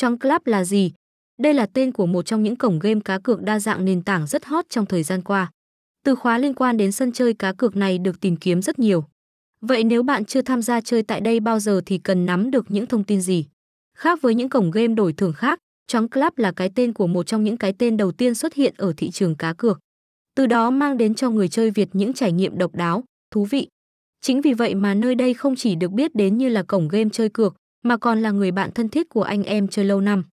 Choangclub là gì? Đây là tên của một trong những cổng game cá cược đa dạng nền tảng rất hot trong thời gian qua. Từ khóa liên quan đến sân chơi cá cược này được tìm kiếm rất nhiều. Vậy nếu bạn chưa tham gia chơi tại đây bao giờ thì cần nắm được những thông tin gì? Khác với những cổng game đổi thưởng khác, Choangclub là cái tên của một trong những cái tên đầu tiên xuất hiện ở thị trường cá cược. Từ đó mang đến cho người chơi Việt những trải nghiệm độc đáo, thú vị. Chính vì vậy mà nơi đây không chỉ được biết đến như là cổng game chơi cược, mà còn là người bạn thân thiết của anh em chơi lâu năm.